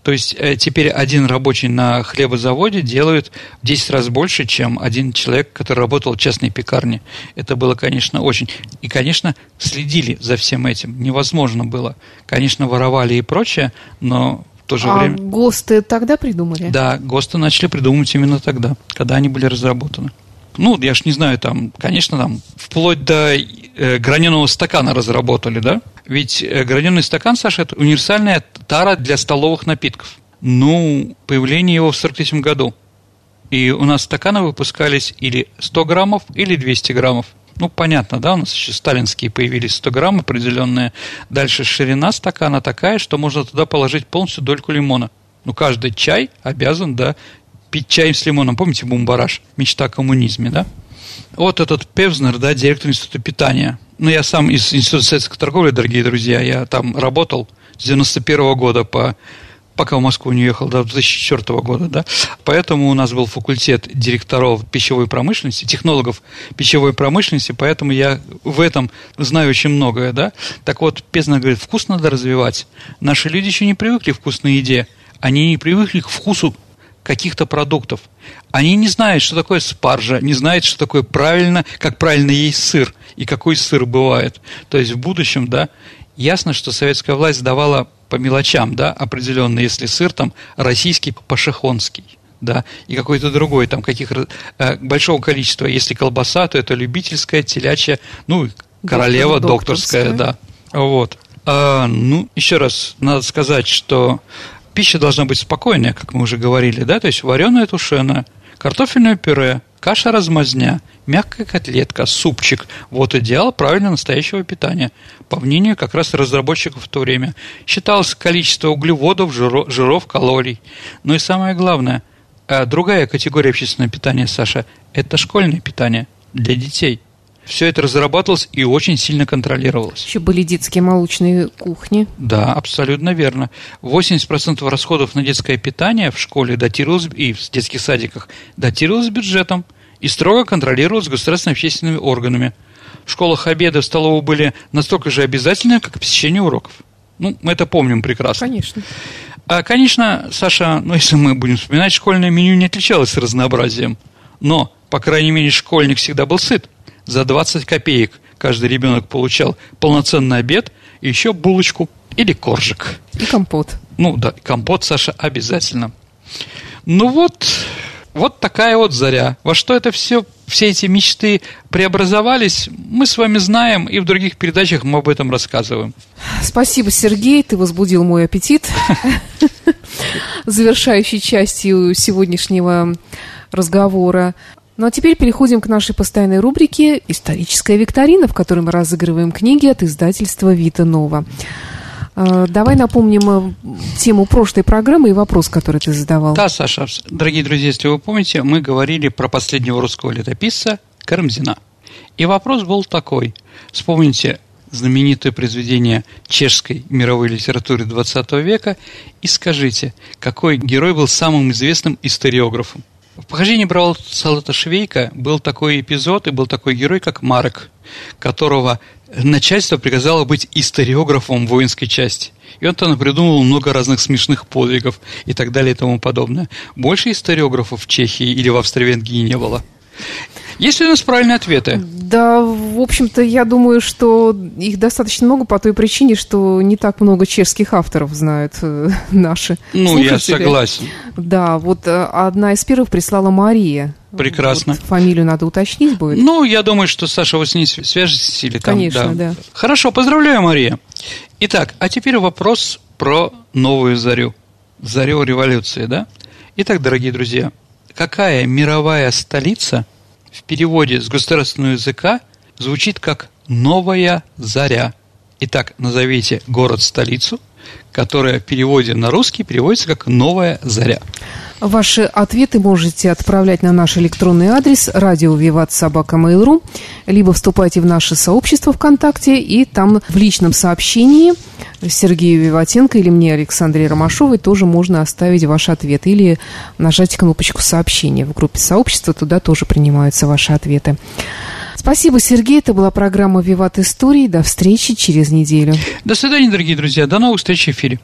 То есть теперь один рабочий на хлебозаводе делает в 10 раз больше, чем один человек, который работал в частной пекарне. Это было, конечно, очень. И, конечно, следили за всем этим. Невозможно было. Конечно, воровали и прочее, но в то же время... А ГОСТы тогда придумали? Да, ГОСТы начали придумывать именно тогда, когда они были разработаны. Ну, я ж не знаю, там, конечно, там вплоть до граненого стакана разработали, да? Ведь граненый стакан, Саша, это универсальная тара для столовых напитков. Ну, появление его в 1943 году. И у нас стаканы выпускались или 100 граммов, или 200 граммов. Ну, понятно, да, у нас еще сталинские появились 100 грамм определенные. Дальше ширина стакана такая, что можно туда положить полностью дольку лимона. Ну, каждый чай обязан, да, пить чаем с лимоном. Помните бумбараш? Мечта о коммунизме, да? Вот этот Певзнер, да, директор института питания. Ну, я сам из института советской торговли, дорогие друзья, я там работал с 91 года, пока в Москву не уехал, до 2004 года, да. Поэтому у нас был факультет директоров пищевой промышленности, технологов пищевой промышленности, поэтому я в этом знаю очень многое, да. Так вот, Певзнер говорит, вкус надо развивать. Наши люди еще не привыкли к вкусной еде, они не привыкли к вкусу каких-то продуктов. Они не знают, что такое спаржа, не знают, что такое правильно, как правильно есть сыр и какой сыр бывает. То есть в будущем, да, ясно, что советская власть давала по мелочам, да, определенно, если сыр там российский, пашихонский, да, и какой-то другой, там, каких большого количества, если колбаса, то это любительская, телячья, ну, королева, докторская, да. Вот. Ну, еще раз, надо сказать, что пища должна быть спокойная, как мы уже говорили, да, то есть вареная тушена, картофельное пюре, каша-размазня, мягкая котлетка, супчик. Вот идеал правильно настоящего питания, по мнению как раз разработчиков в то время. Считалось количество углеводов, жиров, калорий. Ну и самое главное, другая категория общественного питания, Саша, это школьное питание для детей. Все это разрабатывалось и очень сильно контролировалось. Еще были детские молочные кухни. Да, абсолютно верно. 80% расходов на детское питание в школе датировалось, и в детских садиках датировалось бюджетом и строго контролировалось государственными общественными органами. В школах обеды в столовую были настолько же обязательны, как и посещение уроков. Ну, мы это помним прекрасно. Конечно. А, конечно, Саша, ну, если мы будем вспоминать, школьное меню не отличалось разнообразием. Но, по крайней мере, школьник всегда был сыт. За 20 копеек каждый ребенок получал полноценный обед и еще булочку или коржик. И компот. Ну да, компот, Саша, обязательно. Ну вот такая вот заря. Во что это все эти мечты преобразовались, мы с вами знаем, и в других передачах мы об этом рассказываем. Спасибо, Сергей, ты возбудил мой аппетит. Завершающей частью сегодняшнего разговора. Ну а теперь переходим к нашей постоянной рубрике «Историческая викторина», в которой мы разыгрываем книги от издательства «Вита Нова». Давай напомним тему прошлой программы и вопрос, который ты задавал. Да, Саша, дорогие друзья, если вы помните, мы говорили про последнего русского летописца Карамзина. И вопрос был такой. Вспомните знаменитое произведение чешской мировой литературы XX века и скажите, какой герой был самым известным историографом? В «Похождении брала Салата-Швейка» был такой эпизод и был такой герой, как Марек, которого начальство приказало быть историографом воинской части. И он там придумал много разных смешных подвигов и так далее и тому подобное. Больше историографов в Чехии или в Австро-Венгрии не было. Есть ли у нас правильные ответы? Да, в общем-то, я думаю, что их достаточно много по той причине, что не так много чешских авторов знают наши слушатели. Я согласен. Да, вот одна из первых прислала Мария. Прекрасно. Вот фамилию надо уточнить будет. Я думаю, что, Саша, вы с ней свяжетесь или там. Конечно, да. Хорошо, поздравляю, Мария. Итак, а теперь вопрос про новую зарю. Зарю революции, да? Итак, дорогие друзья, какая мировая столица в переводе с государственного языка звучит как «новая заря»? Итак, назовите город-столицу, которая в переводе на русский переводится как «новая заря». Ваши ответы можете отправлять на наш электронный адрес radio@vivat.sobaka.mail.ru, либо вступайте в наше сообщество ВКонтакте, и там в личном сообщении Сергею Виватенко или мне, Александре Ромашовой, тоже можно оставить ваш ответ, или нажать кнопочку «Сообщение» в группе сообщества, туда тоже принимаются ваши ответы. Спасибо, Сергей. Это была программа «Виват истории». До встречи через неделю. До свидания, дорогие друзья. До новых встреч в эфире.